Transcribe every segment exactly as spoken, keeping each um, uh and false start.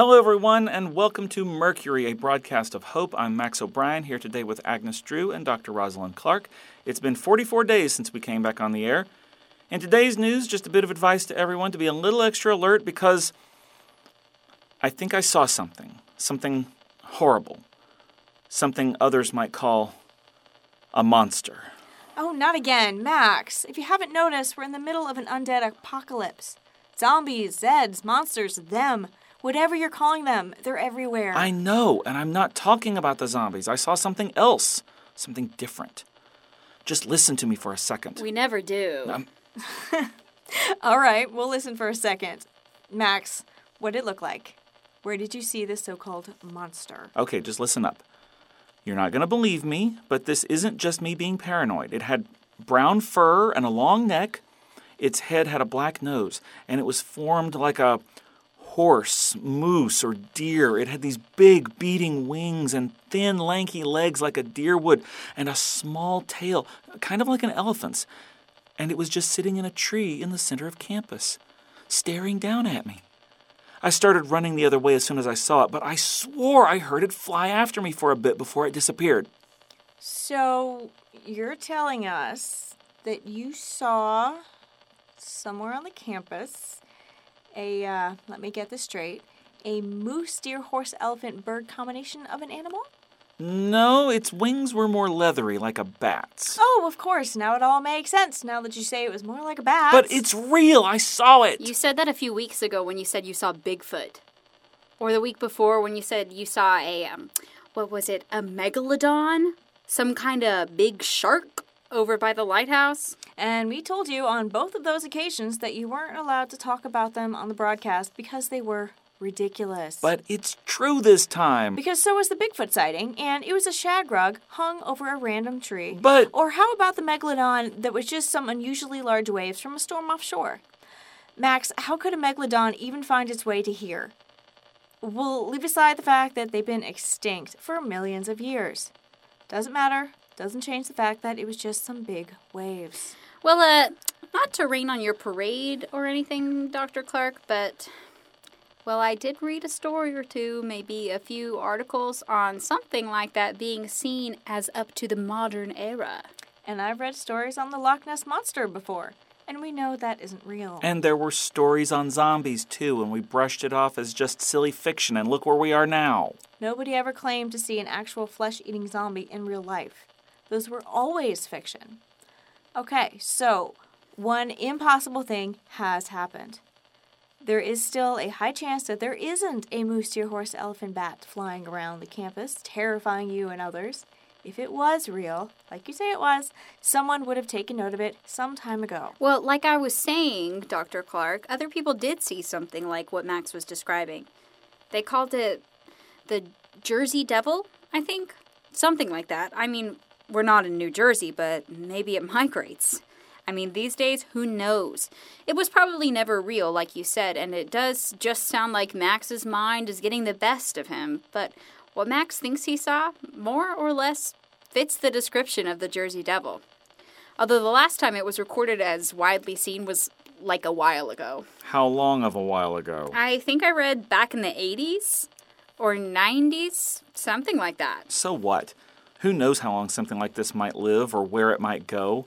Hello everyone and welcome to Mercury, a broadcast of hope. I'm Max O'Brien, here today with Agnes Drew and Doctor Rosalind Clark. It's been forty-four days since we came back on the air. In today's news, just a bit of advice to everyone to be a little extra alert because I think I saw something, something horrible, something others might call a monster. Oh, not again, Max. If you haven't noticed, we're in the middle of an undead apocalypse. Zombies, Zeds, monsters, them. Whatever you're calling them, they're everywhere. I know, and I'm not talking about the zombies. I saw something else, something different. Just listen to me for a second. We never do. Um, All right, we'll listen for a second. Max, what did it look like? Where did you see this so-called monster? Okay, just listen up. You're not going to believe me, but this isn't just me being paranoid. It had brown fur and a long neck. Its head had a black nose, and it was formed like a horse, moose, or deer. It had these big beating wings and thin, lanky legs like a deer would, and a small tail, kind of like an elephant's. And it was just sitting in a tree in the center of campus, staring down at me. I started running the other way as soon as I saw it, but I swore I heard it fly after me for a bit before it disappeared. So you're telling us that you saw somewhere on the campus A, uh, let me get this straight, a moose, deer, horse, elephant, bird combination of an animal? No, its wings were more leathery, like a bat's. Oh, of course. Now it all makes sense, now that you say it was more like a bat. But it's real. I saw it. You said that a few weeks ago when you said you saw Bigfoot. Or the week before when you said you saw a, um, what was it, a megalodon? Some kind of big shark? Over by the lighthouse. And we told you on both of those occasions that you weren't allowed to talk about them on the broadcast because they were ridiculous. But it's true this time. Because so was the Bigfoot sighting, and it was a shag rug hung over a random tree. But... Or how about the megalodon that was just some unusually large waves from a storm offshore? Max, how could a megalodon even find its way to here? We'll leave aside the fact that they've been extinct for millions of years. Doesn't matter. Doesn't change the fact that it was just some big waves. Well, uh, not to rain on your parade or anything, Doctor Clark, but, well, I did read a story or two, maybe a few articles on something like that being seen as up to the modern era. And I've read stories on the Loch Ness Monster before, and we know that isn't real. And there were stories on zombies, too, and we brushed it off as just silly fiction, and look where we are now. Nobody ever claimed to see an actual flesh-eating zombie in real life. Those were always fiction. Okay, so one impossible thing has happened. There is still a high chance that there isn't a moose, deer, horse, elephant, bat flying around the campus, terrifying you and others. If it was real, like you say it was, someone would have taken note of it some time ago. Well, like I was saying, Doctor Clark, other people did see something like what Max was describing. They called it the Jersey Devil, I think. Something like that. I mean... We're not in New Jersey, but maybe it migrates. I mean, these days, who knows? It was probably never real, like you said, and it does just sound like Max's mind is getting the best of him. But what Max thinks he saw, more or less, fits the description of the Jersey Devil. Although the last time it was recorded as widely seen was like a while ago. How long of a while ago? I think I read back in the eighties or nineties, something like that. So what? Who knows how long something like this might live or where it might go?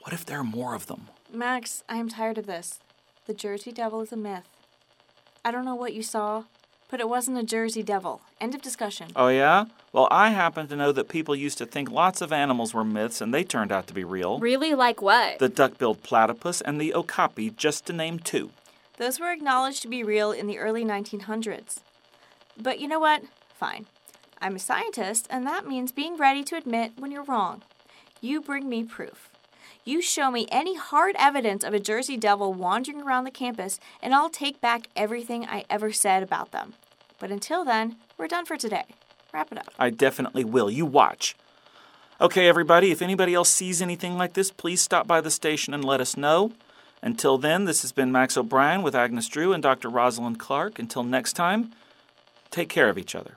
What if there are more of them? Max, I am tired of this. The Jersey Devil is a myth. I don't know what you saw, but it wasn't a Jersey Devil. End of discussion. Oh, yeah? Well, I happen to know that people used to think lots of animals were myths, and they turned out to be real. Really? Like what? The duck-billed platypus and the okapi, just to name two. Those were acknowledged to be real in the early nineteen hundreds. But you know what? Fine. I'm a scientist, and that means being ready to admit when you're wrong. You bring me proof. You show me any hard evidence of a Jersey Devil wandering around the campus, and I'll take back everything I ever said about them. But until then, we're done for today. Wrap it up. I definitely will. You watch. Okay, everybody, if anybody else sees anything like this, please stop by the station and let us know. Until then, this has been Max O'Brien with Agnes Drew and Doctor Rosalind Clark. Until next time, take care of each other.